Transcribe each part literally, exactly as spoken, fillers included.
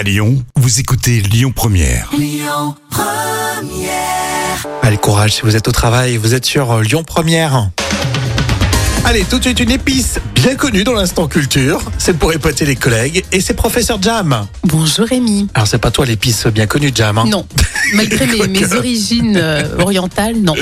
À Lyon, vous écoutez Lyon première. Lyon première. Allez, courage si vous êtes au travail, vous êtes sur Lyon première. Allez, tout de suite une épice bien connue dans l'instant culture, c'est pour épater les collègues et c'est professeur Jam. Bonjour Rémi. Alors c'est pas toi l'épice bien connue Jam, hein? Non, malgré mes, mes origines euh, orientales, non.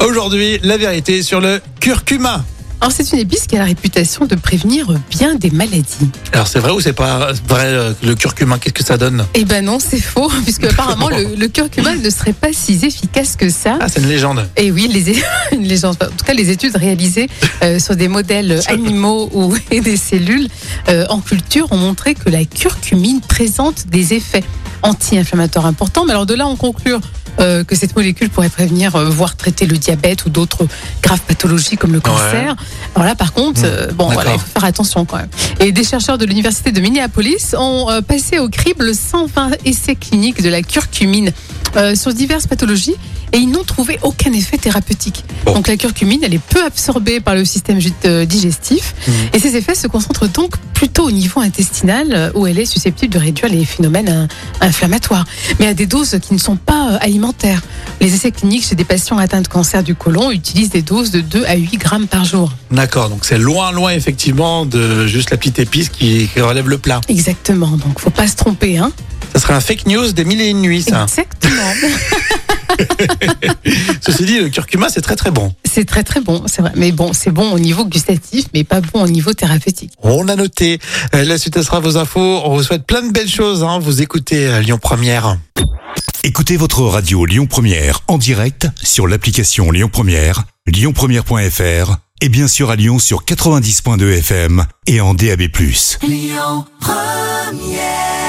Aujourd'hui, la vérité sur le curcuma. Alors c'est une épice qui a la réputation de prévenir bien des maladies. Alors c'est vrai ou c'est pas vrai le curcuma, qu'est-ce que ça donne? Eh ben non, c'est faux, puisque apparemment le, le curcuma ne serait pas si efficace que ça. Ah, c'est une légende. Et oui, les, une légende. En tout cas, les études réalisées euh, sur des modèles animaux ou et des cellules euh, en culture ont montré que la curcumine présente des effets anti-inflammatoires importants. Mais alors de là, on conclut Euh, que cette molécule pourrait prévenir, euh, voire traiter le diabète ou d'autres graves pathologies comme le cancer. Ouais. Alors là, par contre, euh, bon, voilà, il faut faire attention quand même. Et des chercheurs de l'université de Minneapolis ont euh, passé au crible cent vingt essais cliniques de la curcumine euh, sur diverses pathologies et ils n'ont trouvé aucun effet thérapeutique. Bon. Donc la curcumine, elle est peu absorbée par le système digestif mmh. et ses effets se concentrent donc plutôt au niveau intestinal où elle est susceptible de réduire les phénomènes inflammatoires, mais à des doses qui ne sont pas alimentaires. Les essais cliniques chez des patients atteints de cancer du côlon utilisent des doses de deux à huit grammes par jour. D'accord, donc c'est loin, loin effectivement de juste la petite épice qui, qui relève le plat. Exactement, donc faut pas se tromper, hein. Ça serait un fake news des mille et une nuits, ça. Exactement. Ceci dit, le curcuma, c'est très très bon. C'est très très bon, c'est vrai. Mais bon, c'est bon au niveau gustatif, mais pas bon au niveau thérapeutique. On a noté. La suite, sera vos infos. On vous souhaite plein de belles choses, hein. Vous écoutez Lyon Première. Écoutez votre radio Lyon Première en direct sur l'application Lyon Première, lyon première point f r et bien sûr à Lyon sur quatre-vingt-dix virgule deux F M et en D A B plus. Lyon Première.